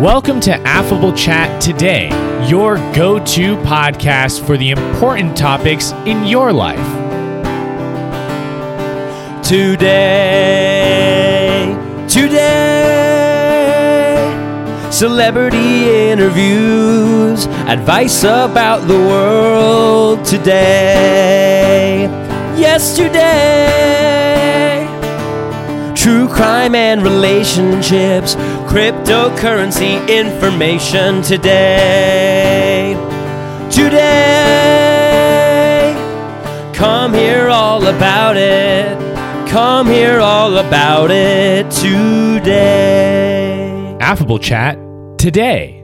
Welcome to Affable Chat Today, your go-to podcast for the important topics in your life. Today, celebrity interviews, advice about the world today. Yesterday, true crime and relationships, cryptocurrency information today. Today, come hear all about it. Come hear all about it today. Affable Chat Today.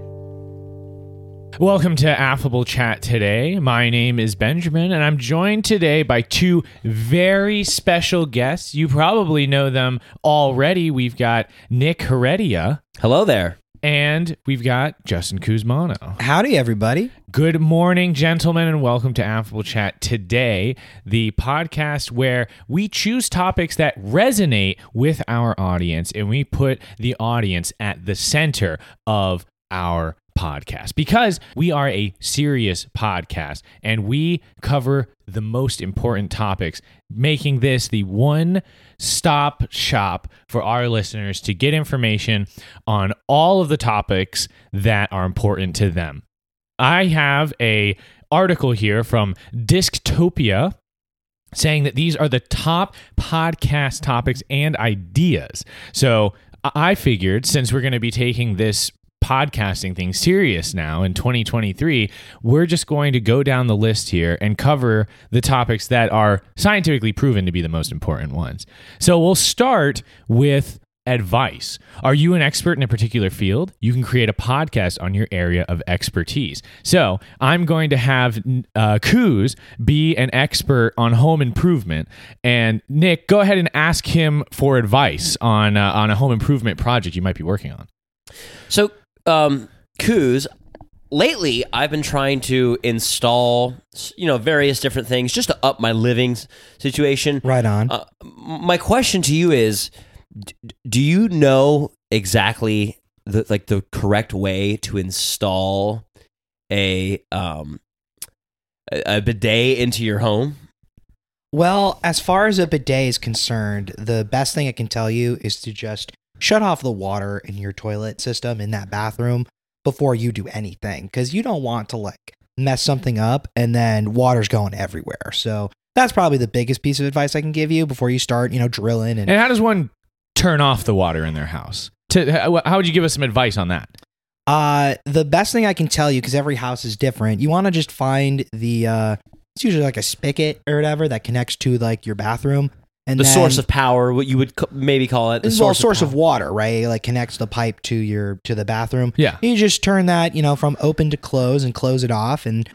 Welcome to Affable Chat Today. My name is Benjamin, and I'm joined today by two very special guests. You probably know them already. We've got Nick Heredia. Hello there. And we've got Justin Cusmano. Howdy, everybody. Good morning, gentlemen, and welcome to Affable Chat Today, the podcast where we choose topics that resonate with our audience, and we put the audience at the center of our podcast, because we are a serious podcast, and we cover the most important topics, making this the one-stop shop for our listeners to get information on all of the topics that are important to them. I have a article here from Dystopia saying that these are the top podcast topics and ideas. So I figured, since we're going to be taking this podcasting thing serious now in 2023, we're just going to go down the list here and cover the topics that are scientifically proven to be the most important ones. So we'll start with advice. Are you an expert in a particular field? You can create a podcast on your area of expertise. So I'm going to have Kuz be an expert on home improvement, and Nick, go ahead and ask him for advice on a home improvement project you might be working on. So, Kuz, lately I've been trying to install, various different things just to up my living situation. Right on. My question to you is, do you know exactly the correct way to install a bidet into your home? Well, as far as a bidet is concerned, the best thing I can tell you is to just shut off the water in your toilet system in that bathroom before you do anything, because you don't want to mess something up and then water's going everywhere. So that's probably the biggest piece of advice I can give you before you start, drilling. And how does one turn off the water in their house? How would you give us some advice on that? The best thing I can tell you, because every house is different, you want to just find it's usually a spigot or whatever that connects to your bathroom. And the source of power, what you would maybe call it. Source of water, right? Connects the pipe to the bathroom. Yeah. You just turn that, from open to close and close it off. And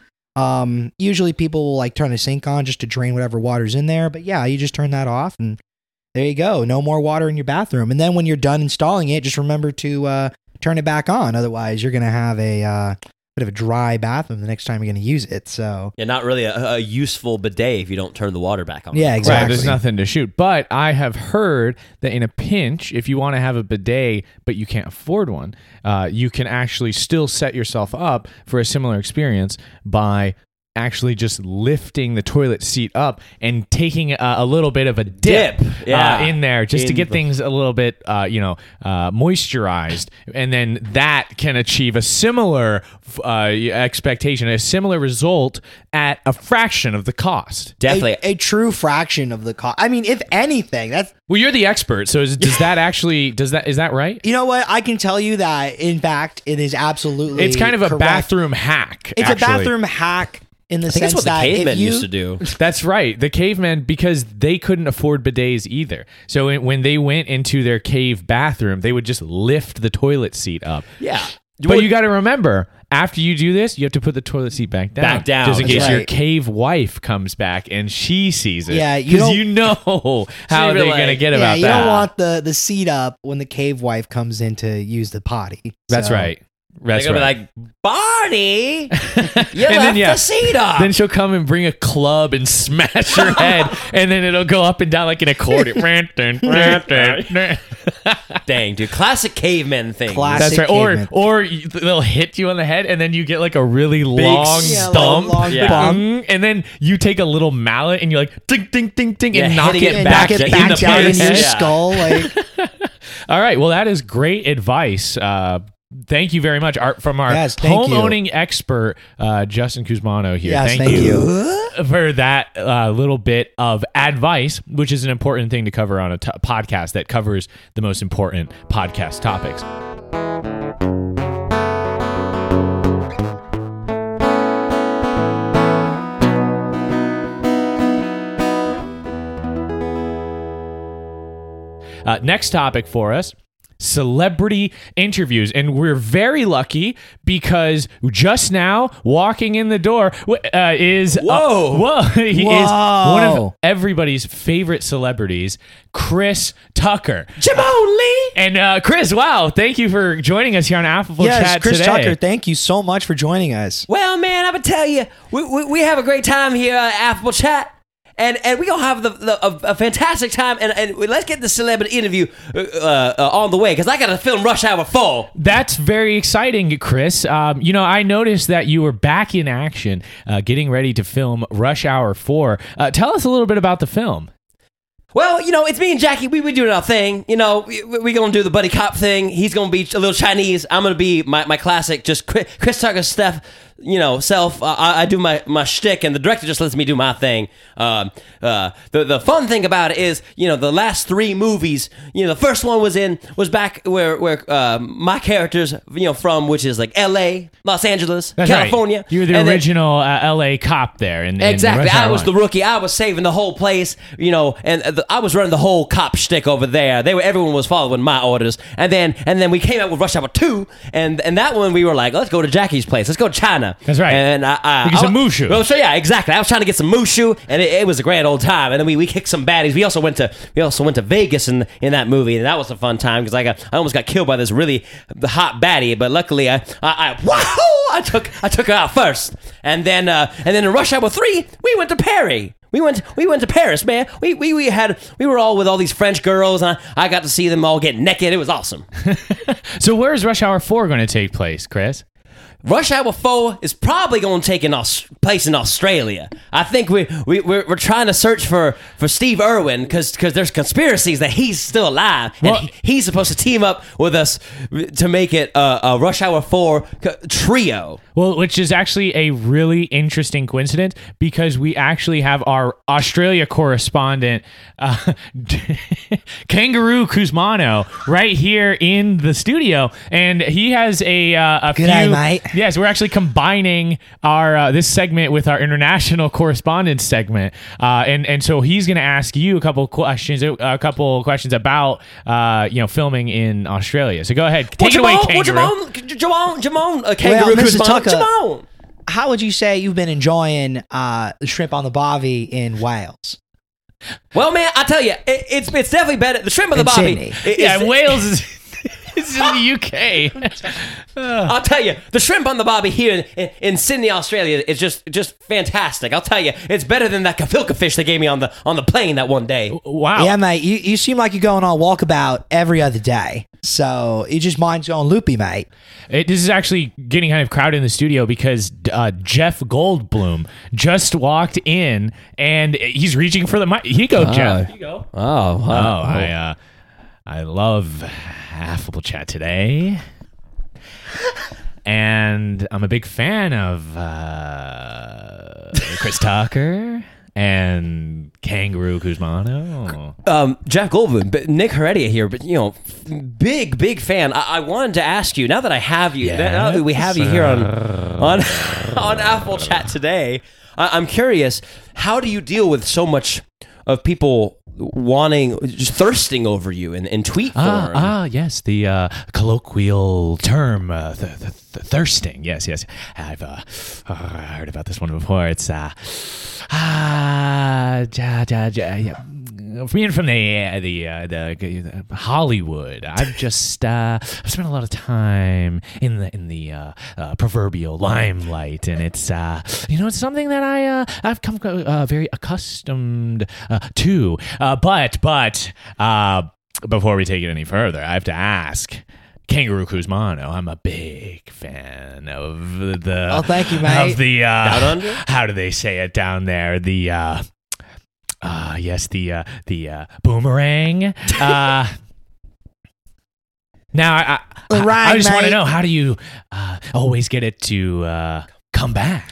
usually people will turn the sink on just to drain whatever water's in there. But yeah, you just turn that off and there you go. No more water in your bathroom. And then when you're done installing it, just remember to turn it back on. Otherwise, you're going to have a bit of a dry bathroom the next time you're going to use it. So yeah, not really a useful bidet if you don't turn the water back on. Yeah, exactly. Right, there's nothing to shoot. But I have heard that in a pinch, if you want to have a bidet but you can't afford one, you can actually still set yourself up for a similar experience by actually just lifting the toilet seat up and taking a little bit of a dip. In there just to get things a little bit, moisturized. And then that can achieve a similar expectation, a similar result at a fraction of the cost. Definitely. A true fraction of the cost. I mean, if anything, that's... Well, you're the expert, so is that right? You know what? I can tell you that, in fact, it is absolutely It's kind of a correct. Bathroom hack, It's actually. A bathroom hack in the I think sense that's what that the cavemen used to do. That's right. The cavemen, because they couldn't afford bidets either. So when they went into their cave bathroom, they would just lift the toilet seat up. Yeah. But you got to remember, after you do this, you have to put the toilet seat back down. Back down. Just in case your cave wife comes back and she sees it. Yeah, because you know how they're going to get about that. You don't want the seat up when the cave wife comes in to use the potty. That's right. That's they're going to be like, Barney, you left the seat off. Then she'll come and bring a club and smash her head, and then it'll go up and down like an accordion. Dang, dude. Classic caveman thing. Classic caveman. Or they'll hit you on the head, and then you get like a really long stump. And then you take a little mallet, and you're like, ding, ding, ding, ding, and knock it back out in your skull. All right. Well, that is great advice. Thank you very much from our home-owning expert, Justin Cusmano here. Yes, thank you for that little bit of advice, which is an important thing to cover on a podcast that covers the most important podcast topics. Next topic for us. Celebrity interviews, and we're very lucky because just now walking in the door is one of everybody's favorite celebrities, Chris Tucker. Jamon Lee! And Chris, wow, thank you for joining us here on Affable Chat Chris today. Yes, Chris Tucker, thank you so much for joining us. Well, man, I'm gonna tell you, we have a great time here at Affable Chat. And we're going to have a fantastic time, and let's get the celebrity interview on the way, because I got to film Rush Hour 4. That's very exciting, Chris. I noticed that you were back in action getting ready to film Rush Hour 4. Tell us a little bit about the film. Well, it's me and Jackie. We're doing our thing. We're going to do the buddy cop thing. He's going to be a little Chinese. I'm going to be my classic, just Chris Tucker stuff. Self. I do my shtick, and the director just lets me do my thing. The fun thing about it is, the last three movies. The first one was back where my character's from, which is like L.A., Los Angeles, that's California. Right. You were the original L.A. cop there, and exactly. I was the rookie. I was saving the whole place. I was running the whole cop shtick over there. Everyone was following my orders, and then we came out with Rush Hour 2, and that one we were like, let's go to Jackie's place. Let's go to China. That's right. And we get some Mushu. Well, so yeah, exactly. I was trying to get some Mushu, and it was a grand old time. And then we kicked some baddies. We also went to Vegas in that movie, and that was a fun time because I almost got killed by this really hot baddie, but luckily I took her out first. And then in Rush Hour 3, we went to Perry. We went to Paris, man. We were all with all these French girls, and I got to see them all get naked. It was awesome. So where is Rush Hour 4 going to take place, Chris? Rush Hour 4 is probably going to take place in Australia. I think we're trying to search for Steve Irwin because there's conspiracies that he's still alive, and he's supposed to team up with us to make it a Rush Hour 4 trio. Well, which is actually a really interesting coincidence because we actually have our Australia correspondent, Kangaroo Cusmano, right here in the studio, and he has a good few... Good night, mate. Yes, we're actually combining our this segment with our international correspondence segment, and so he's going to ask you a couple questions about filming in Australia. So go ahead, take it away, Kangaroo. Jamon, Kangaroo Cusmano. How would you say you've been enjoying the shrimp on the bobby in Wales? Well, man, I tell you, it's definitely better. The shrimp on the bobby. Wales is. It's in the UK. I'll tell you, the shrimp on the bobby here in Sydney, Australia, is just fantastic. I'll tell you, it's better than that kafilka fish they gave me on the plane that one day. Wow. Yeah, mate, you seem like you're going on walkabout every other day. So it just mind's going loopy, mate. This is actually getting kind of crowded in the studio because Jeff Goldblum just walked in, and he's reaching for the mic. Here you go, Jeff. Here you go. Oh, wow. I love Affable Chat Today, and I'm a big fan of Chris Tucker and Kangaroo Cusmano. Jeff Goldblum, but Nick Heredia here, but big fan. I wanted to ask you, now that I have you, now that we have you here on Affable Chat Today, I'm curious, how do you deal with so much of people thirsting over you in tweet form? Yes, the colloquial term, thirsting. Yes. I've heard about this one before. It's being from the Hollywood, I've just I've spent a lot of time in the proverbial limelight, and it's it's something that I've come very accustomed to. But before we take it any further, I have to ask. Kangaroo Kuzmano, I'm a big fan of the. Oh, thank you, mate. Of the down under? How do they say it down there? The the boomerang. Now I just want to know, how do you always get it to come back?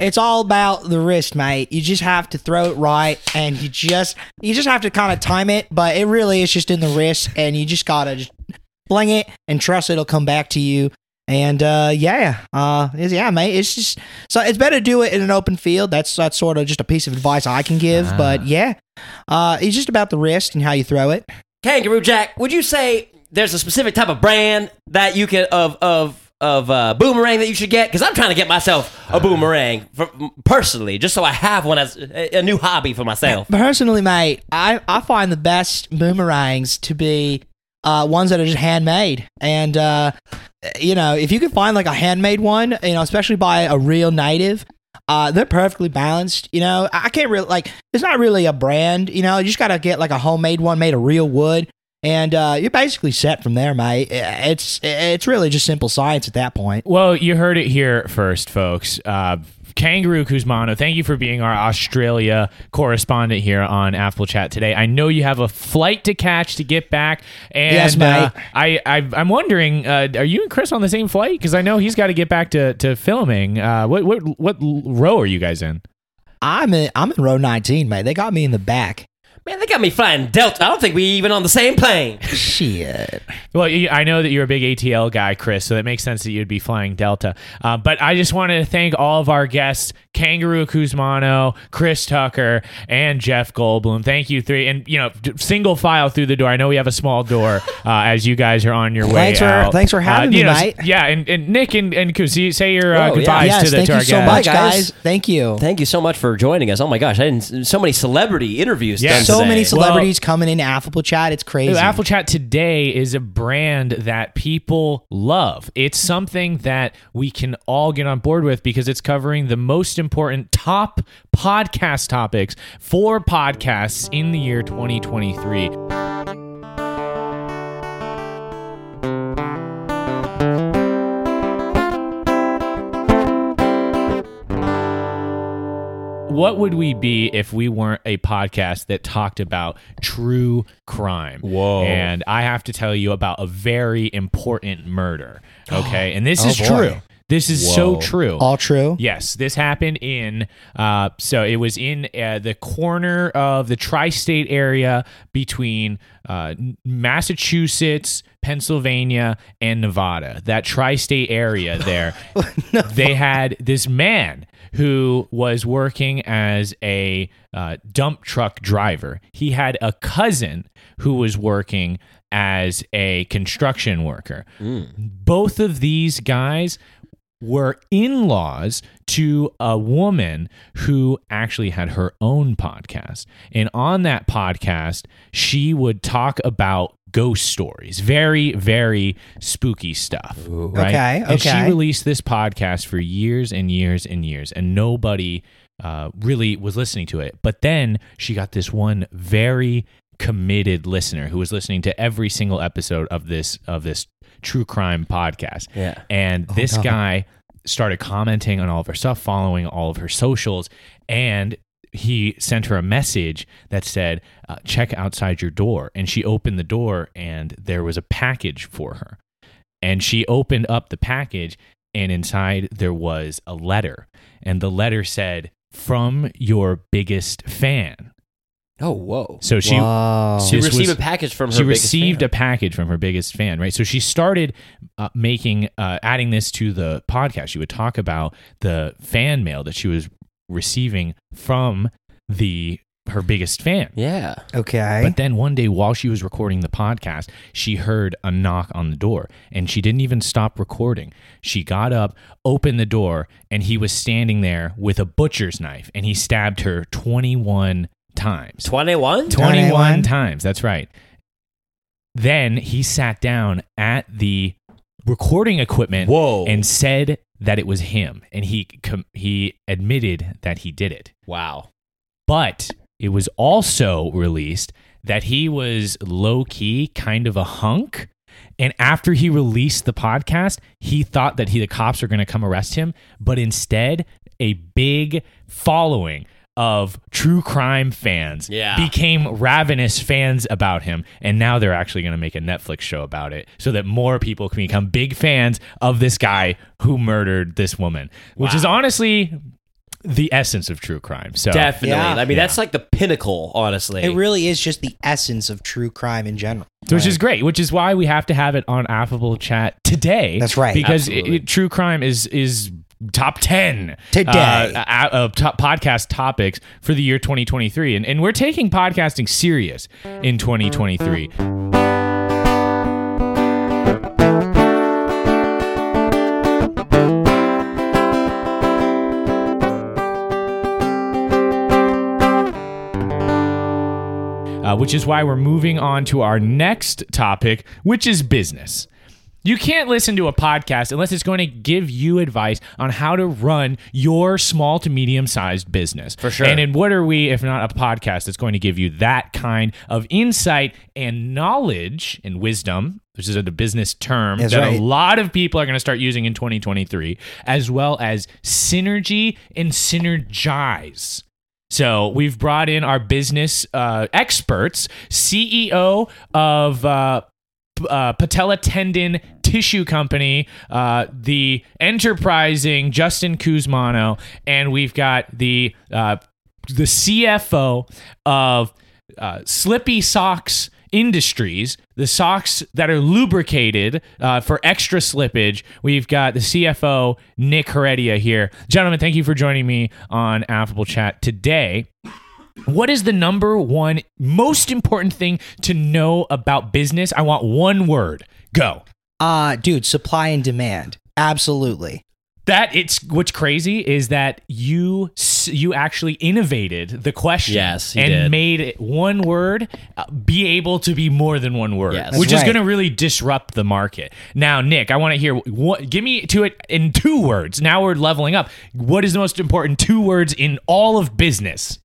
It's all about the wrist, mate. You just have to throw it right, and you just have to kind of time it, but it really is just in the wrist, and you just gotta just fling it and trust it'll come back to you. And mate, it's just, so it's better to do it in an open field. That's sort of just a piece of advice I can give. But it's just about the wrist and how you throw it. Kangaroo Jack, would you say there's a specific type of brand that you can of boomerang that you should get? Because I'm trying to get myself a boomerang personally, just so I have one as a new hobby for myself. Personally, mate, I find the best boomerangs to be ones that are just handmade, and if you can find like a handmade one, especially by a real native, they're perfectly balanced. I can't really it's not really a brand. You just gotta get like a homemade one made of real wood, and you're basically set from there, mate. It's really just simple science at that point. Well, you heard it here first, folks. Kangaroo Kuzmano, thank you for being our Australia correspondent here on Affable Chat today. I know you have a flight to catch to get back, and yes, mate. I'm wondering, are you and Chris on the same flight? Because I know he's got to get back to filming. What row are you guys in? I'm in row 19, mate. They got me in the back. Man, they got me flying Delta. I don't think we even on the same plane. Shit. Well, I know that you're a big ATL guy, Chris, so that makes sense that you'd be flying Delta. But I just wanted to thank all of our guests, Kangaroo Kuzmano, Chris Tucker, and Jeff Goldblum. Thank you three. And, single file through the door. I know we have a small door as you guys are on your way out. Thanks for having me, mate. Yeah, and Nick and Kuz, say your goodbyes to our guests. Thank you so much, guys. Thank you. Thank you so much for joining us. Oh, my gosh. So many celebrity interviews. Yeah. So many celebrities coming in Affable Chat. It's crazy. Affable Chat today is a brand that people love. It's something that we can all get on board with because it's covering the most important top podcast topics for podcasts in the year 2023. What would we be if we weren't a podcast that talked about true crime? Whoa. And I have to tell you about a very important murder, okay? And this is true. This is so true. All true? Yes. This happened in the corner of the tri-state area between Massachusetts, Pennsylvania, and Nevada. That tri-state area there, no. They had this man who was working as a dump truck driver. He had a cousin who was working as a construction worker. Mm. Both of these guys were in-laws to a woman who actually had her own podcast. And on that podcast, she would talk about ghost stories, very, very spooky stuff. Ooh. Right? Okay, and she released this podcast for years and years and years, and nobody really was listening to it. But then she got this one very committed listener who was listening to every single episode of this true crime podcast. Yeah. And this guy started commenting on all of her stuff, following all of her socials, and he sent her a message that said, check outside your door. And she opened the door, and there was a package for her. And she opened up the package, and inside there was a letter. And the letter said, "From your biggest fan." Oh, whoa. So she received a package from her biggest fan, right? So she started adding this to the podcast. She would talk about the fan mail that she was receiving from her biggest fan. Yeah. Okay. But then one day while she was recording the podcast, she heard a knock on the door, and she didn't even stop recording. She got up, opened the door, and he was standing there with a butcher's knife, and he stabbed her 21 times. 21 times. That's right. Then he sat down at the recording equipment and said that it was him. And he admitted that he did it. Wow. But it was also released that he was low-key kind of a hunk. And after he released the podcast, he thought that the cops are going to come arrest him. But instead, a big following of true crime fans became ravenous fans about him. And now they're actually going to make a Netflix show about it so that more people can become big fans of this guy who murdered this woman, which is honestly the essence of true crime. So definitely. Yeah. I mean, that's like the pinnacle, honestly. It really is just the essence of true crime in general. Which is great, which is why we have to have it on Affable Chat today. That's right. Because true crime is top 10 today top podcast topics for the year 2023. And we're taking podcasting serious in 2023. Which is why we're moving on to our next topic, which is business. You can't listen to a podcast unless it's going to give you advice on how to run your small to medium-sized business. For sure. And what are we, if not a podcast, that's going to give you that kind of insight and knowledge and wisdom, which is a business term a lot of people are going to start using in 2023, as well as synergy and synergize. So we've brought in our business experts, CEO of Patella Tendon Tissue Company, the enterprising Justin Kuzmano, and we've got the CFO of Slippy Socks Industries, the socks that are lubricated for extra slippage. We've got the CFO, Nick Heredia, here. Gentlemen, thank you for joining me on Affable Chat today. What is the number one most important thing to know about business? I want one word. Go. Dude, supply and demand. Absolutely. What's crazy is that you actually innovated the question made it one word be able to be more than one word, which is going to really disrupt the market. Now, Nick, I want to hear give me to it in two words. Now we're leveling up. What is the most important two words in all of business?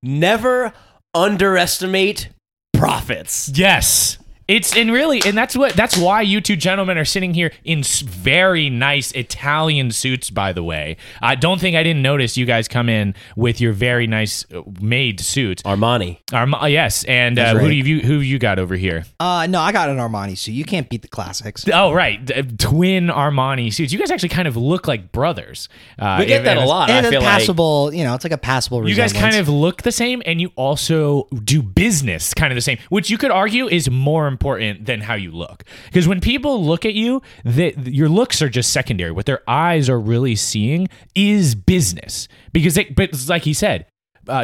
Never underestimate profits. Yes. That's why you two gentlemen are sitting here in very nice Italian suits, by the way. I don't think I didn't notice you guys come in with your very nice made suits. Armani. Yes. And right. who you got over here? No, I got an Armani suit. You can't beat the classics. Oh, right. Twin Armani suits. You guys actually kind of look like brothers. We get that a lot. And I feel passable, like, it's like a passable resemblance. You guys kind of look the same, and you also do business kind of the same, which you could argue is more important than how you look, because when people look at you, your looks are just secondary. What their eyes are really seeing is business, but it's like he said,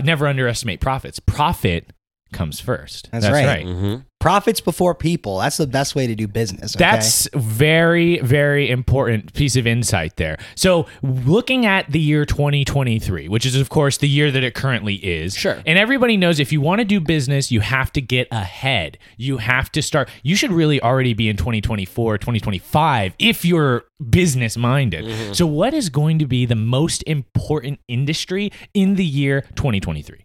never underestimate profits. Profit comes first. That's right. Mm-hmm. Profits before people. That's the best way to do business. Okay? That's very, very important piece of insight there. So looking at the year 2023, which is, of course, the year that it currently is. Sure. And everybody knows if you want to do business, you have to get ahead. You have to start. You should really already be in 2024, 2025 if you're business minded. Mm-hmm. So what is going to be the most important industry in the year 2023?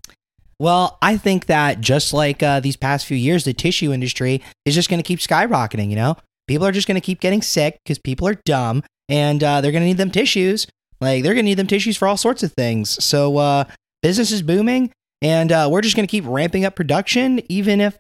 Well, I think that just like these past few years, the tissue industry is just going to keep skyrocketing, People are just going to keep getting sick because people are dumb, and they're going to need them tissues. Like, they're going to need them tissues for all sorts of things. So business is booming, and we're just going to keep ramping up production, even if...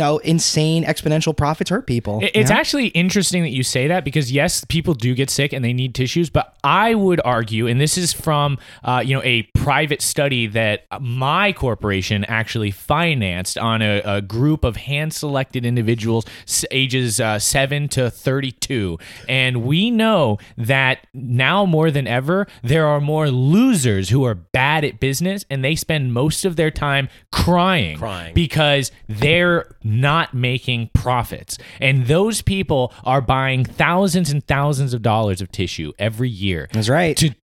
our insane exponential profits hurt people. It's actually interesting that you say that, because yes, people do get sick and they need tissues, but I would argue, and this is from, a private study that my corporation actually financed on a group of hand-selected individuals ages 7 to 32. And we know that now more than ever, there are more losers who are bad at business, and they spend most of their time crying. Because they're not making profits. And those people are buying thousands and thousands of dollars of tissue every year. That's right. To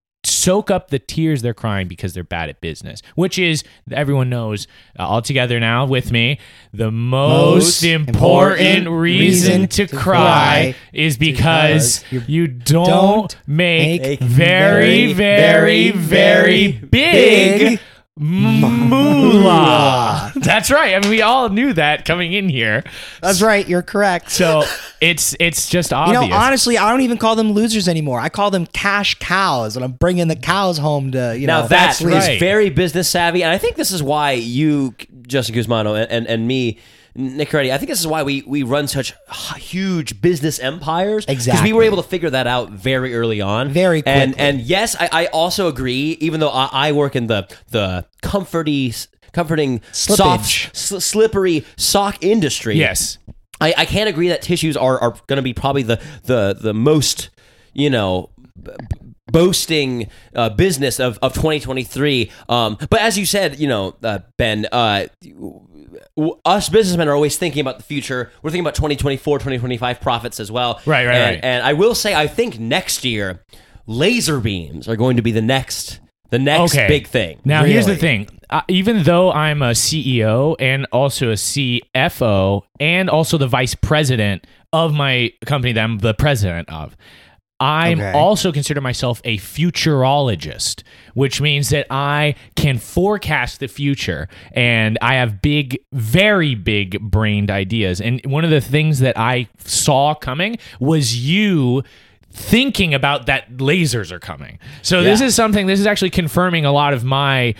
soak up the tears they're crying because they're bad at business, which is, everyone knows, all together now with me, the most important reason to cry is because you don't make very, very, very big moolah. That's right. I mean, we all knew that coming in here. That's right. You're correct. So it's just obvious. You know, honestly, I don't even call them losers anymore. I call them cash cows, and I'm bringing the cows home to, you know. Now that's right. Very business savvy, and I think this is why you, Justin Guzmano, and me, Nick Coretti, I think this is why we run such huge business empires. Exactly. Because we were able to figure that out very early on. Very quickly. And yes, I also agree, even though I work in the comforting, slippery sock industry. Yes. I can't agree that tissues are going to be probably the most, you know, boasting business of 2023. But as you said, you know, Ben, us businessmen are always thinking about the future. We're thinking about 2024, 2025 profits as well. Right. And I will say, I think next year, laser beams are going to be the next big thing. Now, really. Here's the thing. Even though I'm a CEO and also a CFO and also the vice president of my company that I'm the president of, I'm also consider myself a futurologist, which means that I can forecast the future, and I have big, very big brained ideas. And one of the things that I saw coming was you thinking about that lasers are coming. So this is actually confirming a lot of my,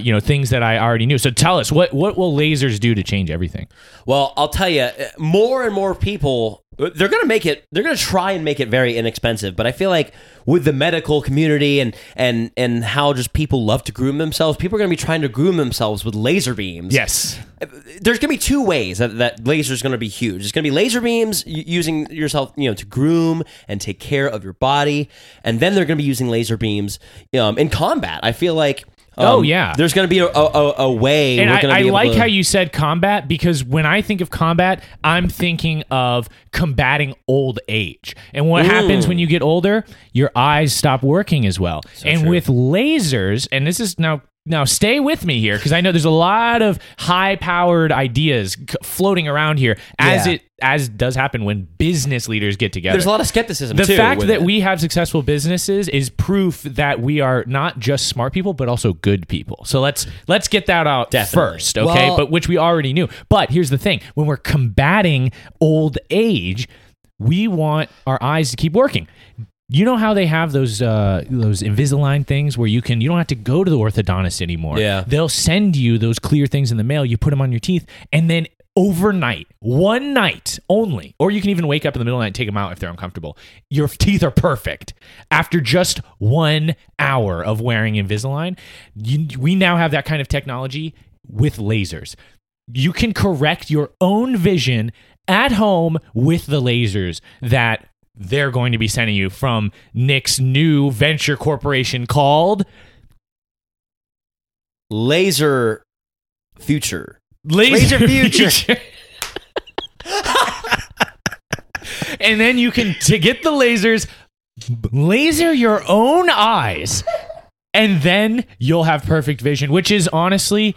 you know, things that I already knew. So tell us, what will lasers do to change everything? Well, I'll tell you, more and more people, they're going to try and make it very inexpensive. But I feel like with the medical community and how just people love to groom themselves, people are going to be trying to groom themselves with laser beams. Yes. There's going to be two ways that laser is going to be huge. It's going to be laser beams using yourself, you know, to groom and take care of your body. And then they're going to be using laser beams in combat. I feel like there's going to be a way. And I like how you said combat, because when I think of combat, I'm thinking of combating old age. And what happens when you get older, your eyes stop working as well. So and true. With lasers, and this is now stay with me here, because I know there's a lot of high-powered ideas floating around here as does happen when business leaders get together. There's a lot of skepticism, too. The fact that we have successful businesses is proof that we are not just smart people, but also good people. So let's get that out first, okay? Well, but which we already knew. But here's the thing. When we're combating old age, we want our eyes to keep working. You know how they have those Invisalign things where you don't have to go to the orthodontist anymore. Yeah. They'll send you those clear things in the mail. You put them on your teeth, and then overnight, one night only, or you can even wake up in the middle of the night and take them out if they're uncomfortable, your teeth are perfect. After just 1 hour of wearing Invisalign, we now have that kind of technology with lasers. You can correct your own vision at home with the lasers that they're going to be sending you from Nick's new venture corporation called Laser Future. Laser Future. And then you can, to get the lasers, laser your own eyes. And then you'll have perfect vision, which is honestly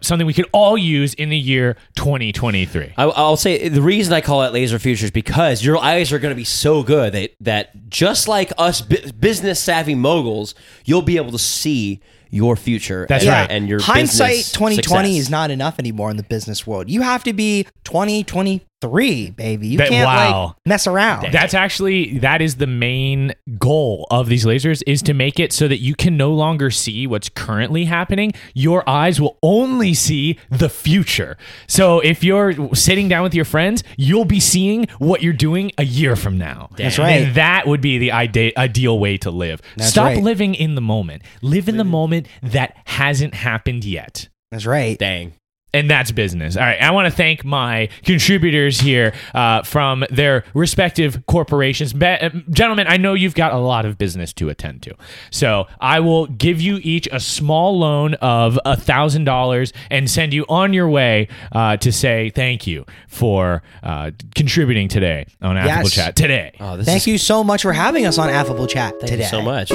something we could all use in the year 2023. I'll say the reason I call it Laser Future is because your eyes are going to be so good that just like us business savvy moguls, you'll be able to see your future. That's right. And your hindsight 2020 is not enough anymore in the business world. You have to be 2023, baby. You can't mess around. That's actually, that is the main goal of these lasers, is to make it so that you can no longer see what's currently happening. Your eyes will only see the future. So if you're sitting down with your friends, you'll be seeing what you're doing a year from now. That's right. And that would be the ideal way to live. That's Stop right. living in the moment. Live in the moment that hasn't happened yet. That's right. Dang. And that's business. All right. I want to thank my contributors here from their respective corporations. Gentlemen, I know you've got a lot of business to attend to. So I will give you each a small loan of $1,000 and send you on your way to say thank you for contributing today on Affable Chat Today. Thank you so much for having us on Affable Chat Today. Thank you so much.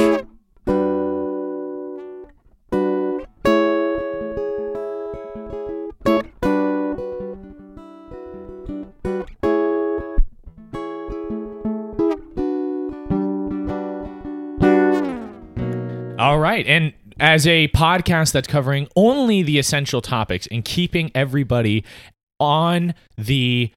All right. And as a podcast that's covering only the essential topics and keeping everybody on the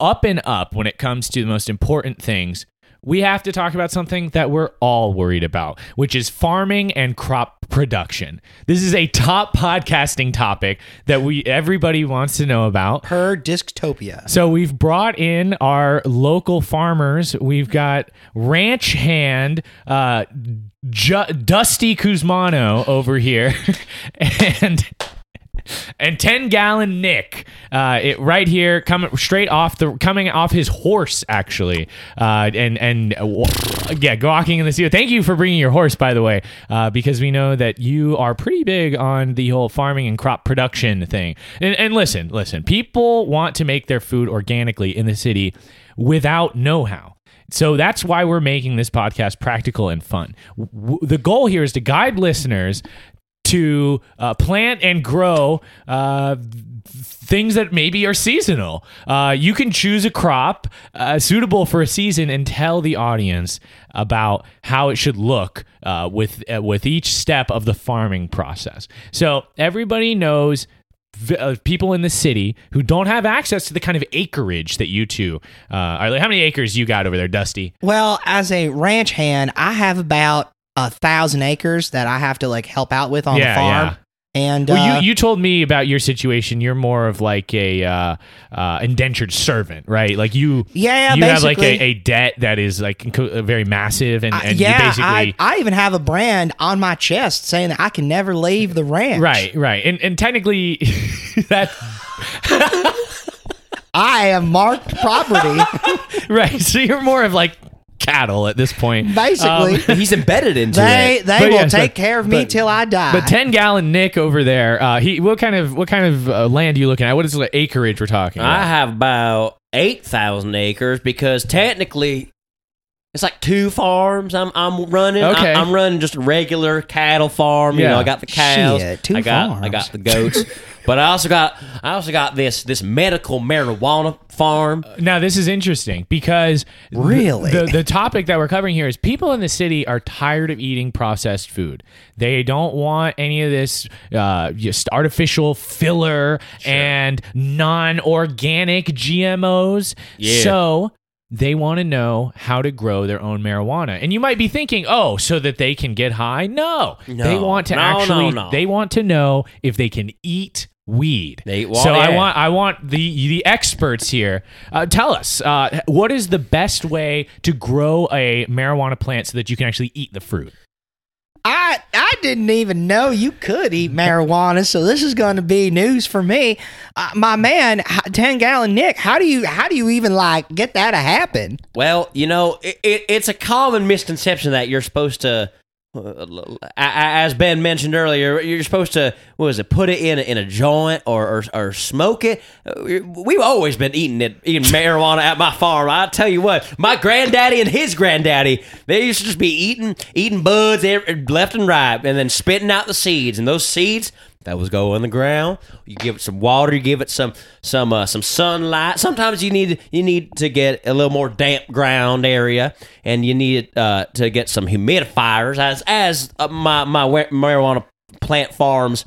up and up when it comes to the most important things, we have to talk about something that we're all worried about, which is farming and crop production. This is a top podcasting topic that everybody wants to know about. Per Dystopia. So we've brought in our local farmers. We've got ranch hand Dusty Cusmano over here, and 10-gallon Nick, right here, coming off his horse, actually, and walking in the field. Thank you for bringing your horse, by the way, because we know that you are pretty big on the whole farming and crop production thing. And listen, people want to make their food organically in the city without know-how. So that's why we're making this podcast practical and fun. The goal here is to guide listeners to plant and grow things that maybe are seasonal. You can choose a crop suitable for a season and tell the audience about how it should look with each step of the farming process. So everybody knows people in the city who don't have access to the kind of acreage that you two are. How many acres you got over there, Dusty? Well, as a ranch hand, I have about 1,000 acres that I have to help out with on the farm. Yeah. And well, you told me about your situation. You're more of a indentured servant, right? You basically have a debt that is very massive, and you basically I even have a brand on my chest saying that I can never leave the ranch. Right, and technically that. I am marked property. Right, so you're more of cattle at this point. Basically. He's embedded into it. They will take care of me till I die. But 10-gallon Nick over there, what kind of land are you looking at? What is the acreage we're talking about? I have about 8,000 acres because technically it's 2 farms I'm running. Okay. I'm running just a regular cattle farm. Yeah. I got the cows. Shit, 2 farms. I got the goats. But I also got this medical marijuana farm. Now, this is interesting because really the topic that we're covering here is people in the city are tired of eating processed food. They don't want any of this just artificial filler and non-organic GMOs. Yeah. So they want to know how to grow their own marijuana. And you might be thinking, oh, so that they can get high? No. They want to know if they can eat weed. I want the experts here. Tell us, what is the best way to grow a marijuana plant so that you can actually eat the fruit? I didn't even know you could eat marijuana, so this is going to be news for me. My man, 10-gallon Nick, how do you even get that to happen? Well, it's a common misconception that you're supposed to, as Ben mentioned earlier, you're supposed to, put it in a joint or smoke it. We've always been eating marijuana at my farm. I tell you what, my granddaddy and his granddaddy, they used to just be eating buds left and right and then spitting out the seeds. And those seeds, that was go in the ground. You give it some water. You give it some sunlight. Sometimes you need to get a little more damp ground area, and you need to get some humidifiers. As my marijuana plant farms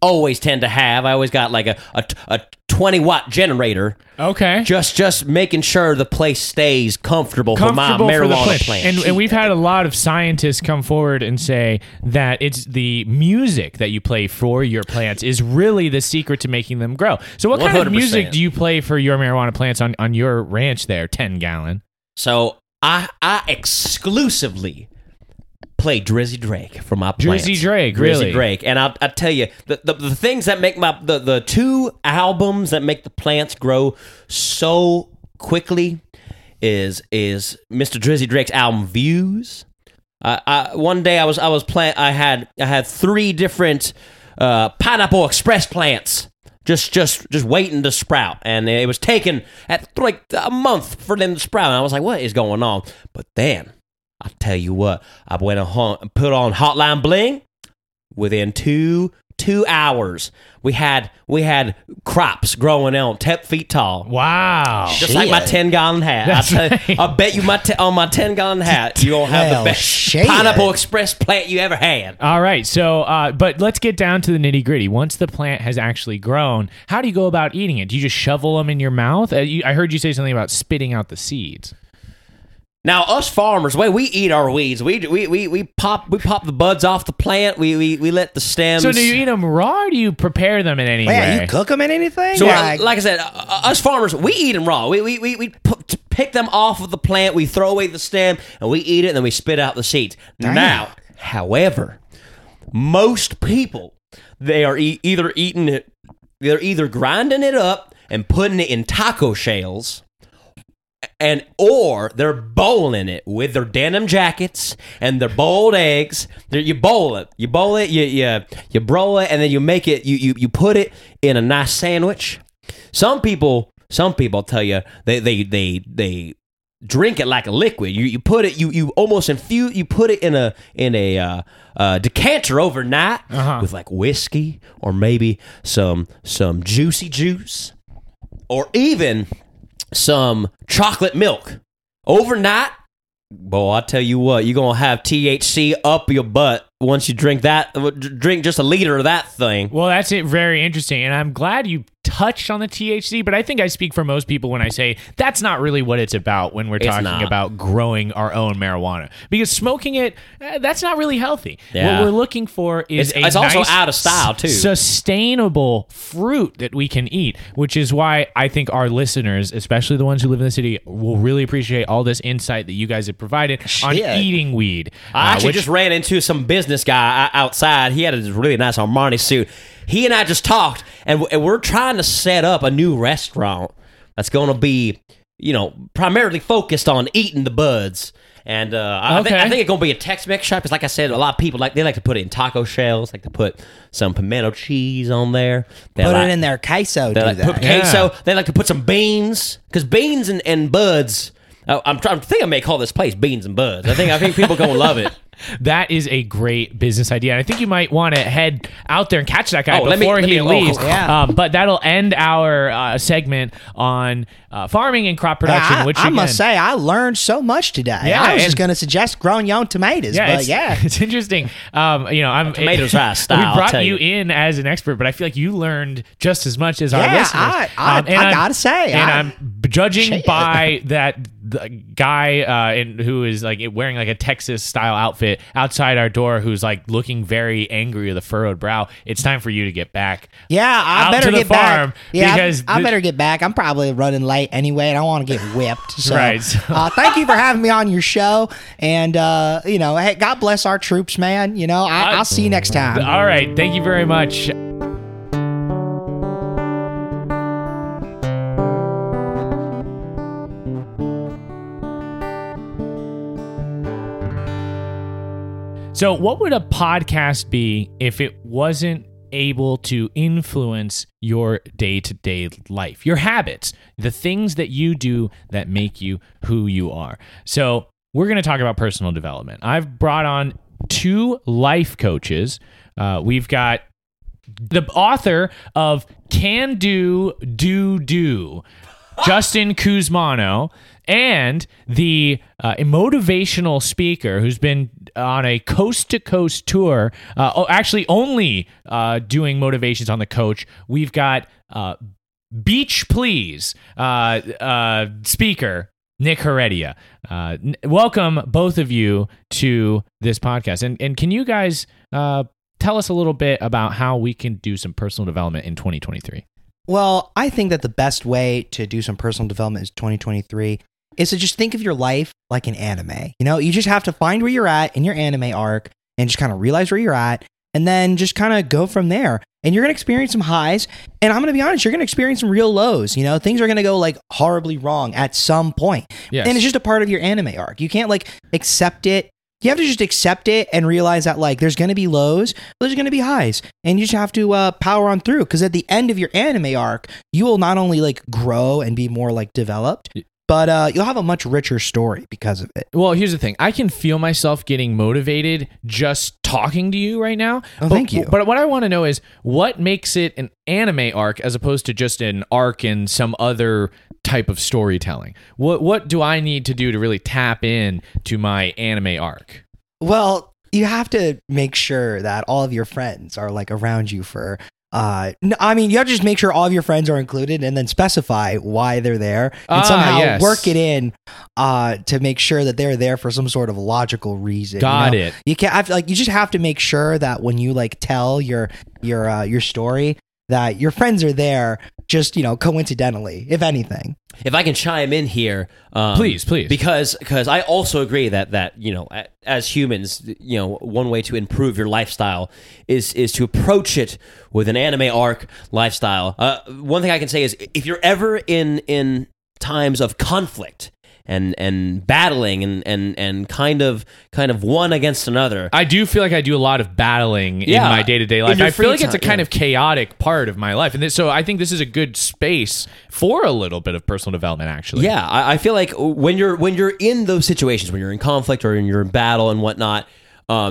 always tend to have. I always got a 20-watt generator. Okay. Just making sure the place stays comfortable for my marijuana plant. And we've had a lot of scientists come forward and say that it's the music that you play for your plants is really the secret to making them grow. So what 100%. Kind of music do you play for your marijuana plants on your ranch there, 10-gallon? So I exclusively play Drizzy Drake for my plants. Drizzy Drake. And I tell you, the things that make the 2 albums that make the plants grow so quickly is Mr. Drizzy Drake's album Views. I had 3 different Pineapple Express plants just waiting to sprout, and it was taking at a month for them to sprout, and I was like, what is going on? But then I tell you what, I went and put on Hotline Bling. Within 2 2 hours, we had crops growing on 10 feet tall. Wow. Just shit. Like my 10-gallon hat. Right. I bet you on my 10-gallon hat, you're going to have the best Pineapple Express plant you ever had. All right. So, but let's get down to the nitty-gritty. Once the plant has actually grown, how do you go about eating it? Do you just shovel them in your mouth? I heard you say something about spitting out the seeds. Now, us farmers, the way we eat our weeds, we pop the buds off the plant. We let the stems. So do you eat them raw, or do you prepare them in any way? You cook them in anything? So like I said, us farmers, we eat them raw. We pick them off of the plant. We throw away the stem, and we eat it, and then we spit out the seeds. Damn. Now, however, most people, they are either eating it, they're either grinding it up and putting it in taco shells, and or they're bowling it with their denim jackets and their boiled eggs. You broil it, and then you make it. You put it in a nice sandwich. Some people tell you they drink it like a liquid. You put it. You almost infuse. You put it in a decanter overnight with like whiskey or maybe some juicy juice or even some chocolate milk overnight. Boy, I tell you what, you're gonna have THC up your butt once you drink that. Drink just a liter of that thing. Well, that's it. Very interesting, and I'm glad you touched on the THC. But I think I speak for most people when I say that's not really what it's about when we're talking about growing our own marijuana, because smoking it, that's not really healthy. Yeah. What we're looking for is it's nice, also out of style too, sustainable fruit that we can eat, which is why I think our listeners, especially the ones who live in the city, will really appreciate all this insight that you guys have provided on eating weed. I actually just ran into some business guy outside. He had a really nice Armani suit. He and I just talked, and we're trying to set up a new restaurant that's going to be, primarily focused on eating the buds. And I think it's going to be a Tex-Mex shop. Because like I said, a lot of people, they like to put it in taco shells, like to put some pimento cheese on there. Put it in their queso. They put queso. They like to put some beans, because beans and buds, I think I may call this place Beans and Buds. I think people are going to love it. That is a great business idea. And I think you might want to head out there and catch that guy before he leaves. Yeah. But that'll end our segment on farming and crop production. I must say, I learned so much today. Yeah, I was just going to suggest growing your own tomatoes. Yeah, it's interesting. Tomatoes are style. We brought you in as an expert, but I feel like you learned just as much as our listeners. I gotta say, and I'm judging by that guy who is like wearing like a Texas style outfit outside our door, who's like looking very angry with a furrowed brow. It's time for you to get back. Yeah, I better get back. Yeah, I better get back. I'm probably running late anyway, and I want to get whipped. So, right. Thank you for having me on your show, and hey, God bless our troops, man. I'll see you next time. All right, thank you very much. So, what would a podcast be if it wasn't able to influence your day-to-day life, your habits, the things that you do that make you who you are? So we're going to talk about personal development. I've brought on two life coaches. We've got the author of Can Do, Justin Cusmano, and the motivational speaker who's been on a coast-to-coast tour, actually only doing motivations on the coach. We've got Beach Please speaker, Nick Heredia. Welcome, both of you, to this podcast. And can you guys tell us a little bit about how we can do some personal development in 2023? Well, I think that the best way to do some personal development in 2023 is to just think of your life like an anime. You just have to find where you're at in your anime arc and just kind of realize where you're at, and then just kind of go from there. And you're going to experience some highs, and I'm going to be honest, you're going to experience some real lows. Things are going to go like horribly wrong at some point. Yes. And it's just a part of your anime arc. You can't like accept it. You have to just accept it and realize that like there's going to be lows, but there's going to be highs, and you just have to power on through, because at the end of your anime arc, you will not only like grow and be more like developed, But you'll have a much richer story because of it. Well, here's the thing. I can feel myself getting motivated just talking to you right now. Oh, thank you. But what I want to know is what makes it an anime arc as opposed to just an arc in some other type of storytelling? What do I need to do to really tap in to my anime arc? Well, you have to make sure that all of your friends are like around you for... you have to just make sure all of your friends are included and then specify why they're there and somehow work it in to make sure that they're there for some sort of logical reason. Got it. You can't you just have to make sure that when you like tell your story that your friends are there just, coincidentally, if anything. If I can chime in here, please, because I also agree that as humans, one way to improve your lifestyle is to approach it with an anime arc lifestyle. One thing I can say is if you're ever in times of conflict and battling and kind of one against another. I do feel like I do a lot of battling in my day-to-day life. I feel like it's a kind of chaotic part of my life. And so I think this is a good space for a little bit of personal development, actually. Yeah, I feel like when you're in those situations, when you're in conflict or you're in battle and whatnot,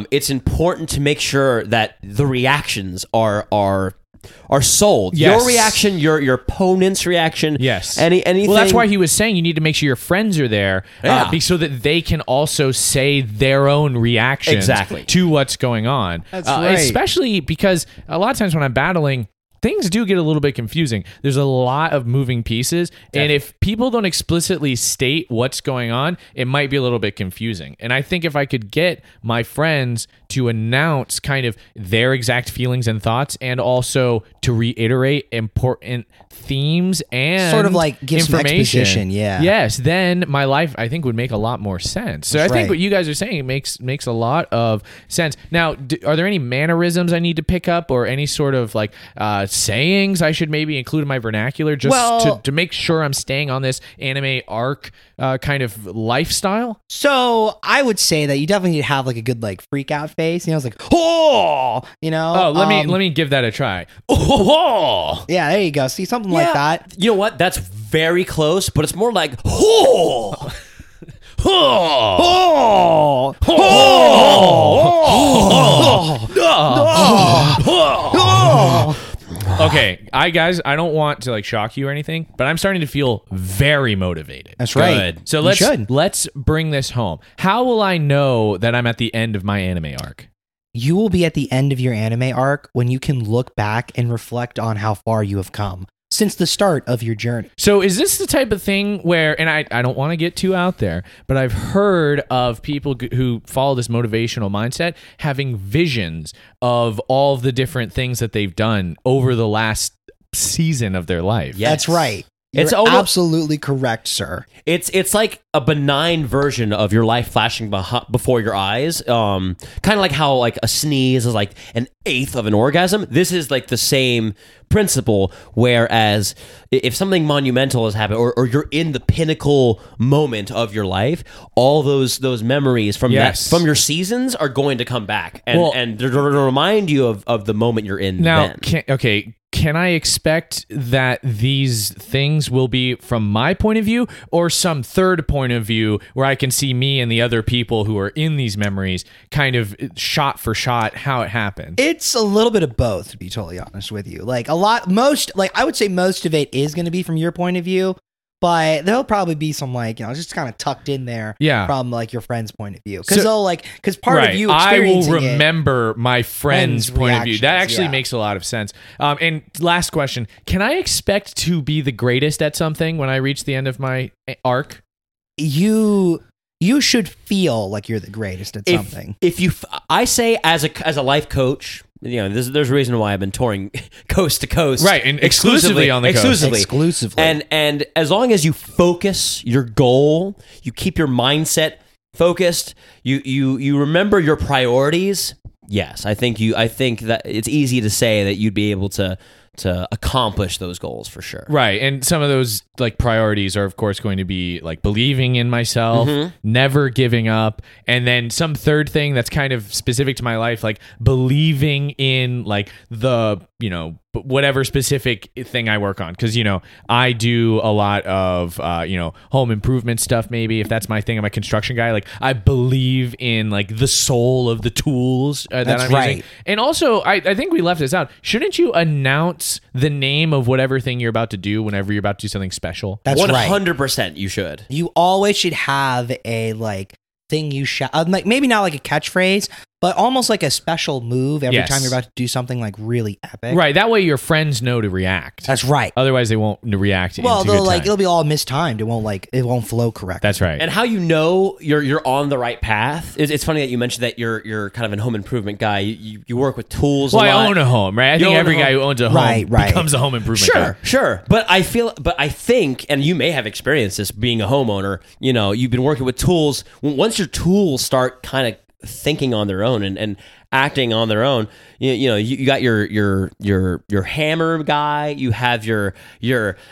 it's important to make sure that the reactions are sold. Yes. Your reaction, your opponent's reaction. Yes. Anything. Well, that's why he was saying you need to make sure your friends are there so that they can also say their own reactions to what's going on. That's right. Especially because a lot of times when I'm battling, things do get a little bit confusing. There's a lot of moving pieces. Definitely. And if people don't explicitly state what's going on, it might be a little bit confusing. And I think if I could get my friends to announce kind of their exact feelings and thoughts and also to reiterate important themes and sort of like give some exposition, yeah. Yes, then my life, I think, would make a lot more sense. So I think what you guys are saying makes a lot of sense. Now, are there any mannerisms I need to pick up or any sort of like... sayings I should maybe include in my vernacular to make sure I'm staying on this anime arc kind of lifestyle? So I would say that you definitely need to have like a good like freak out face. It's like, oh, let me give that a try. Oh, yeah, there you go. See, something like that. You know what? That's very close, but it's more like, oh. Okay, I don't want to like shock you or anything, but I'm starting to feel very motivated. That's right. Good. So let's bring this home. How will I know that I'm at the end of my anime arc? You will be at the end of your anime arc when you can look back and reflect on how far you have come since the start of your journey. So is this the type of thing where, and I don't want to get too out there, but I've heard of people who follow this motivational mindset having visions of all of the different things that they've done over the last season of their life. Yes. That's right. You're absolutely correct, sir. It's like a benign version of your life flashing before your eyes. Kind of like how like a sneeze is like an eighth of an orgasm. This is like the same principle. Whereas if something monumental has happened, or you're in the pinnacle moment of your life, all those memories from from your seasons are going to come back and they're going to remind you of the moment you're in. Now, then. Can I expect that these things will be from my point of view or some third point of view where I can see me and the other people who are in these memories kind of shot for shot how it happened? It's a little bit of both, to be totally honest with you. I would say most of it is going to be from your point of view, but there'll probably be some just kind of tucked in there from like your friend's point of view. Because part of you experiencing I will remember it, my friend's point of view. That actually makes a lot of sense. And last question, can I expect to be the greatest at something when I reach the end of my arc? You should feel like you're the greatest at something. I say as a life coach... there's a reason why I've been touring coast to coast, right, and exclusively on the coast. Exclusively. And as long as you focus your goal, you keep your mindset focused, you remember your priorities. Yes, I think that it's easy to say that you'd be able to accomplish those goals for sure. Right. And some of those like priorities are of course going to be like believing in myself, never giving up. And then some third thing that's kind of specific to my life, like believing in like the you know, whatever specific thing I work on. Because, you know, I do a lot of, you know, home improvement stuff, maybe, if that's my thing. I'm a construction guy. Like, I believe in, like, the soul of the tools that I'm using. And also, I think we left this out. Shouldn't you announce the name of whatever thing you're about to do whenever you're about to do something special? That's 100% right. 100% you should. You always should have a, like, thing you shout, like maybe not like a catchphrase, but almost like a special move every time you're about to do something like really epic. Right. That way your friends know to react. That's right. Otherwise they won't react. Well, they'll like, it'll be all mistimed. It won't flow correctly. That's right. And how you know you're on the right path. It's funny that you mentioned that you're kind of an home improvement guy. You work with tools. Well, a lot. I own a home, right? I think every guy who owns a home becomes a home improvement guy. Sure. But I think, and you may have experienced this being a homeowner, you know, you've been working with tools. Once your tools start kind of thinking on their own and acting on their own, you got your hammer guy, you have your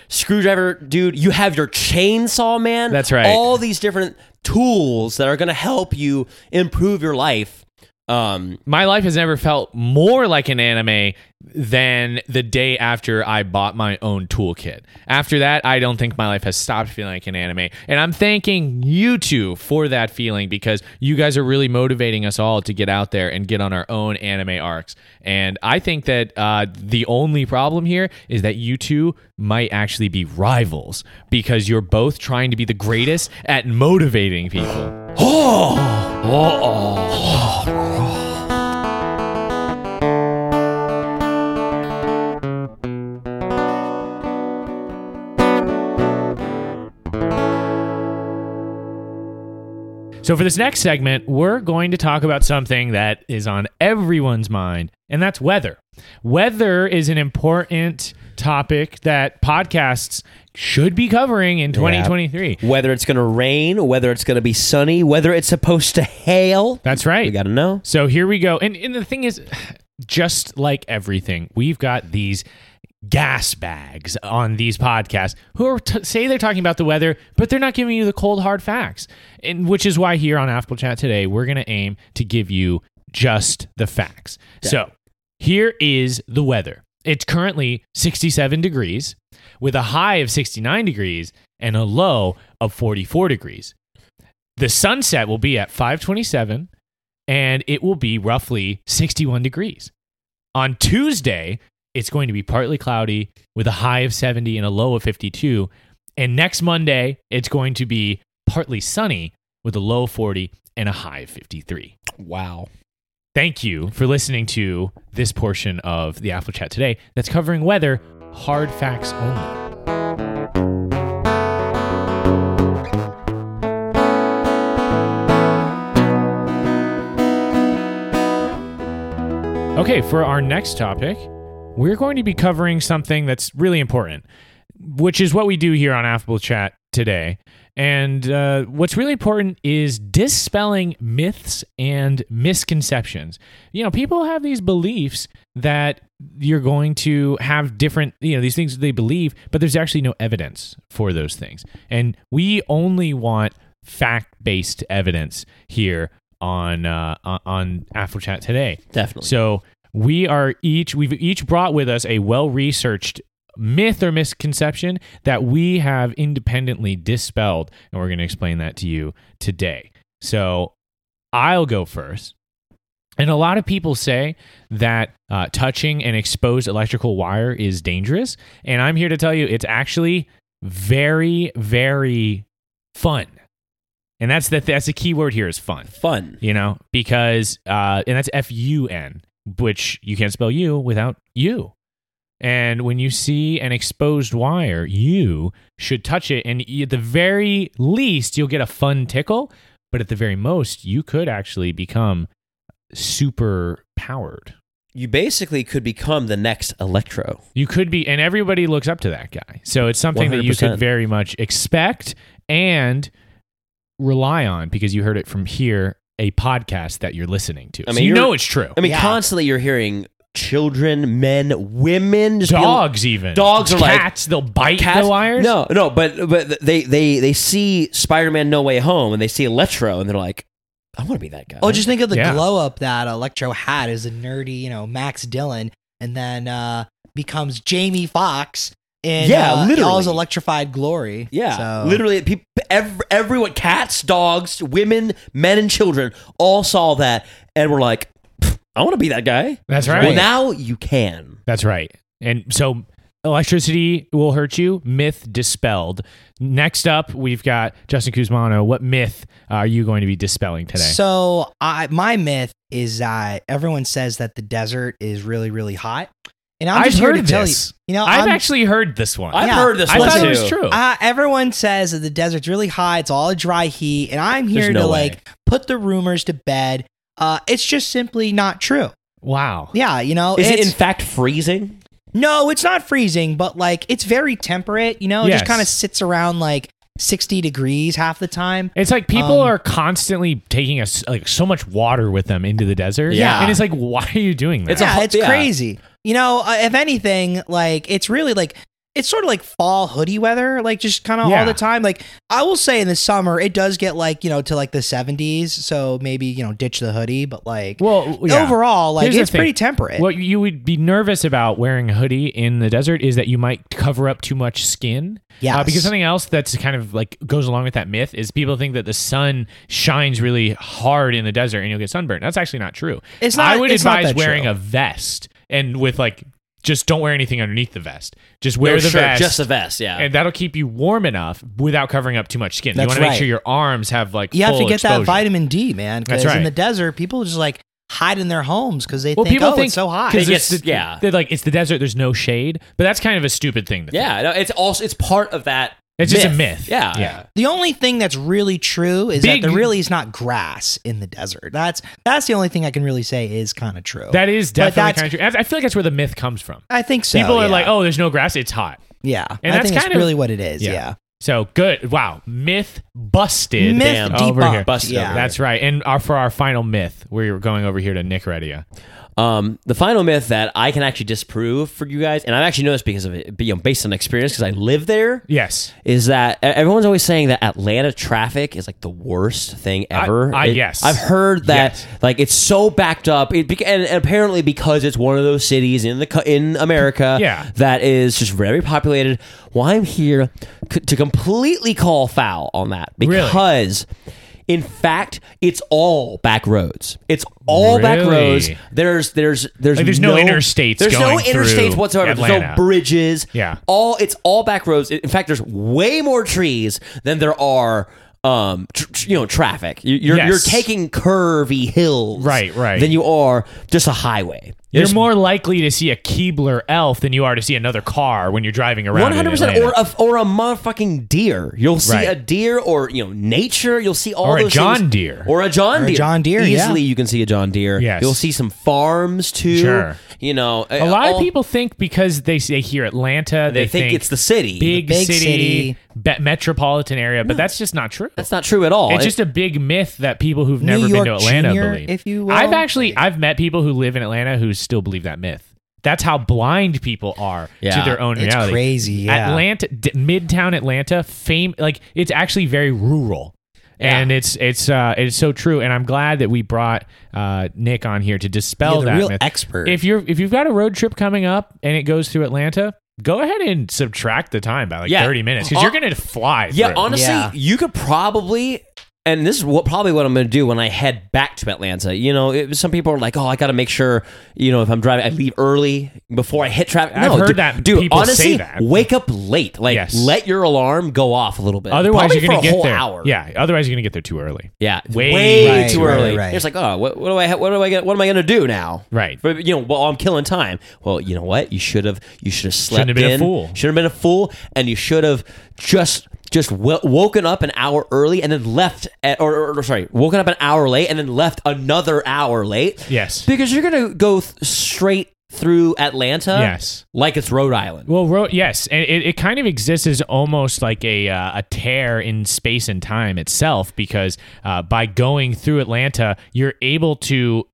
screwdriver dude, you have your chainsaw man. That's right. All these different tools that are going to help you improve your life. My life has never felt more like an anime than the day after I bought my own toolkit. After that, I don't think my life has stopped feeling like an anime. And I'm thanking you two for that feeling, because you guys are really motivating us all to get out there and get on our own anime arcs. And I think that the only problem here is that you two might actually be rivals, because you're both trying to be the greatest at motivating people. So for this next segment, we're going to talk about something that is on everyone's mind, and that's weather. Weather is an important topic that podcasts should be covering in 2023. Yeah. Whether it's going to rain, whether it's going to be sunny, whether it's supposed to hail. That's right. We got to know. So here we go. And the thing is, just like everything, we've got these gas bags on these podcasts who are say they're talking about the weather, but they're not giving you the cold hard facts, and which is why here on Affable Chat Today we're going to aim to give you just the facts. Yeah. So here is the weather. It's currently 67 degrees with a high of 69 degrees and a low of 44 degrees. The sunset will be at 5:27 and it will be roughly 61 degrees. On Tuesday, it's going to be partly cloudy with a high of 70 and a low of 52. And next Monday, it's going to be partly sunny with a low of 40 and a high of 53. Wow. Thank you for listening to this portion of the Affable Chat Today that's covering weather, hard facts only. Okay, for our next topic, we're going to be covering something that's really important, which is what we do here on Affable Chat Today. And what's really important is dispelling myths and misconceptions. You know, people have these beliefs that you're going to have different, you know, these things they believe, but there's actually no evidence for those things. And we only want fact-based evidence here on Affable Chat Today. Definitely. So We've each brought with us a well-researched myth or misconception that we have independently dispelled, and we're going to explain that to you today. So I'll go first. And a lot of people say that touching an exposed electrical wire is dangerous, and I'm here to tell you it's actually very, very fun. And that's the key word here is fun. Fun. You know, because, and that's F-U-N. Which you can't spell you without you. And when you see an exposed wire, you should touch it. And at the very least, you'll get a fun tickle. But at the very most, you could actually become super powered. You basically could become the next Electro. You could be. And everybody looks up to that guy. So it's something 100%. That you could very much expect and rely on, because you heard it from here, a podcast that you're listening to. I mean, so you know it's true. I mean, constantly you're hearing children, men, women, dogs, dogs are like cats. They'll bite the wires. No, but they see Spider-Man: No Way Home and they see Electro and they're like, I want to be that guy. Oh, just think of the glow up that Electro had as a nerdy, you know, Max Dillon. and then becomes Jamie Foxx in All's Electrified Glory. Yeah, so. Literally, people, everyone, cats, dogs, women, men, and children all saw that and were like, I want to be that guy. That's right. Well, now you can. That's right. And so... Electricity will hurt you. Myth dispelled. Next up, we've got Justin Cusmano. What myth are you going to be dispelling today? So my myth is that everyone says that the desert is really, really hot. And I'm just here to tell you, I've actually heard this one. I've heard this one too. I thought it was true. Everyone says that the desert's really hot. It's all a dry heat. And I'm here to like put the rumors to bed. It's just simply not true. Wow. Yeah. You know, is it in fact freezing? No, it's not freezing, but like it's very temperate, you know? Yes. It just kind of sits around like 60 degrees half the time. It's like people are constantly taking like so much water with them into the desert. Yeah. And it's like, why are you doing that? It's crazy. You know, if anything, like it's really like, it's sort of like fall hoodie weather, like just kind of all the time. Like I will say in the summer, it does get like, you know, to like the 70s. So maybe, you know, ditch the hoodie, but like overall, like it's pretty temperate. What you would be nervous about wearing a hoodie in the desert is that you might cover up too much skin. Yeah, because something else that's kind of like goes along with that myth is people think that the sun shines really hard in the desert and you'll get sunburned. That's actually not true. It's not. I would advise wearing a vest and with like, just don't wear anything underneath the vest. Just wear the vest. Just the vest, yeah. And that'll keep you warm enough without covering up too much skin. You want to make sure your arms have like full exposure. You have to get that vitamin D, man. That's right. In the desert, people just like hide in their homes because they think it's so hot. They're like, it's the desert, there's no shade. But that's kind of a stupid thing to think. Yeah, no, it's part of that. It's just a myth. Yeah. The only thing that's really true is that there really is not grass in the desert. That's the only thing I can really say is kind of true. That is definitely kind of true. I feel like that's where the myth comes from. I think so. People are like, oh, there's no grass. It's hot. Yeah. And I think that's really what it is. Yeah. So good. Wow. Myth busted. Myth debunked. Yeah. That's right. And for our final myth, we're going over here to Nick Redia. The final myth that I can actually disprove for you guys, and I've actually noticed because of it, based on experience, because I live there. Yes, is that everyone's always saying that Atlanta traffic is like the worst thing ever. I've heard that like it's so backed up, and apparently because it's one of those cities in America that is just very populated. Well, I'm here to completely call foul on that because. Really? In fact, it's all back roads. It's all back roads. There's no interstates. There's no interstates whatsoever. Atlanta. There's no bridges. Yeah. It's all back roads. In fact, there's way more trees than there are traffic. You're taking curvy hills than you are just a highway. You're more likely to see a Keebler elf than you are to see another car when you're driving around. 100%, or a motherfucking deer. You'll see a deer, or nature. You'll see all those things. Deere. Or a John Deere. Easily, you can see a John Deere. Yes. You'll see some farms too. Sure. A lot of people think because they hear Atlanta, they think it's the city, big city. Metropolitan area, but that's just not true. That's not true at all. It's just a big myth that people who've never been to Atlanta believe. If you will. I've met people who live in Atlanta who still believe that myth. That's how blind people are to their own reality. It's crazy. Yeah. Atlanta, Midtown Atlanta, it's actually very rural. Yeah. And it's so true, and I'm glad that we brought Nick on here to dispel that real myth. Expert. If you've got a road trip coming up and it goes through Atlanta, go ahead and subtract the time by 30 minutes because you're going to fly. Yeah, honestly, you could probably. And this is probably what I'm going to do when I head back to Atlanta. Some people are like, oh, I got to make sure, if I'm driving, I leave early before I hit traffic. I've heard that people honestly, say that. Wake up late. Like, let your alarm go off a little bit. Otherwise, probably you're going to get there. Hour. Yeah. Otherwise, you're going to get there too early. Yeah. Way too early. Right. It's like, oh, what am I going to do now? Right. But, I'm killing time. Well, you know what? You should have slept in. Should have been a fool. And you should have just woken up an hour early and then left at, or woken up an hour late and then left another hour late. Yes. Because you're going to go straight through Atlanta. Yes. Like it's Rhode Island. Well, yes. And it kind of exists as almost like a tear in space and time itself because by going through Atlanta, you're able to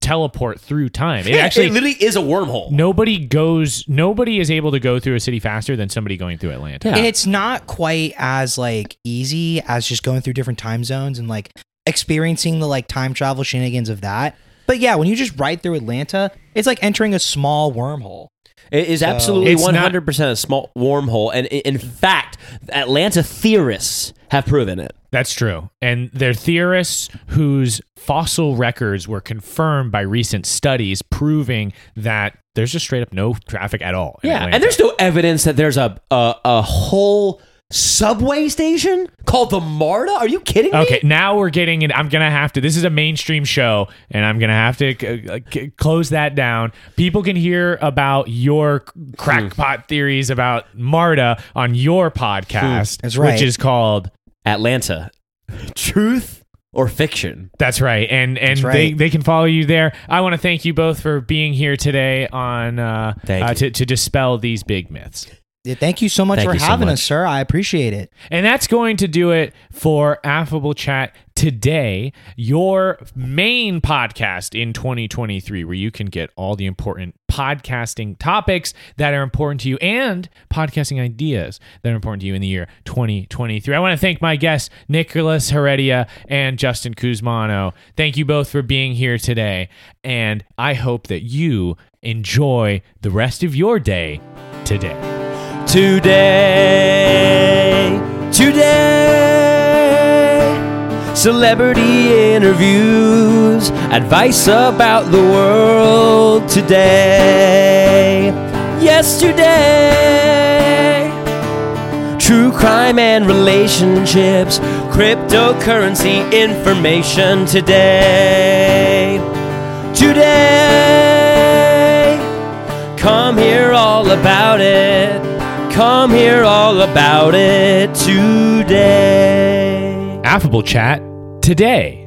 teleport through time. It literally is a wormhole. Nobody is able to go through a city faster than somebody going through Atlanta. Yeah. It's not quite as like easy as just going through different time zones and like experiencing the like time travel shenanigans of that. But yeah, when you just ride through Atlanta, it's like entering a small wormhole. It is absolutely 100% a small wormhole. And in fact, Atlanta theorists have proven it. That's true. And they're theorists whose fossil records were confirmed by recent studies proving that there's just straight up no traffic at all. Yeah, Atlanta. And there's no evidence that there's a whole subway station called the MARTA? Are you kidding me? Okay, now we're getting it. I'm going to have to. This is a mainstream show, and I'm going to have to close that down. People can hear about your crackpot theories about MARTA on your podcast, that's right, which is called Atlanta. Truth or fiction. That's right. And that's right. They can follow you there. I want to thank you both for being here today on to dispel these big myths. Thank you so much for having us, sir. I appreciate it. And that's going to do it for Affable Chat Today, your main podcast in 2023, where you can get all the important podcasting topics that are important to you and podcasting ideas that are important to you in the year 2023. I want to thank my guests, Nicholas Heredia and Justin Cusmano. Thank you both for being here today, and I hope that you enjoy the rest of your day today. Today, celebrity interviews, advice about the world today. Yesterday, true crime and relationships, cryptocurrency information today. Today, come hear all about it. Come hear all about it today. Affable Chat Today.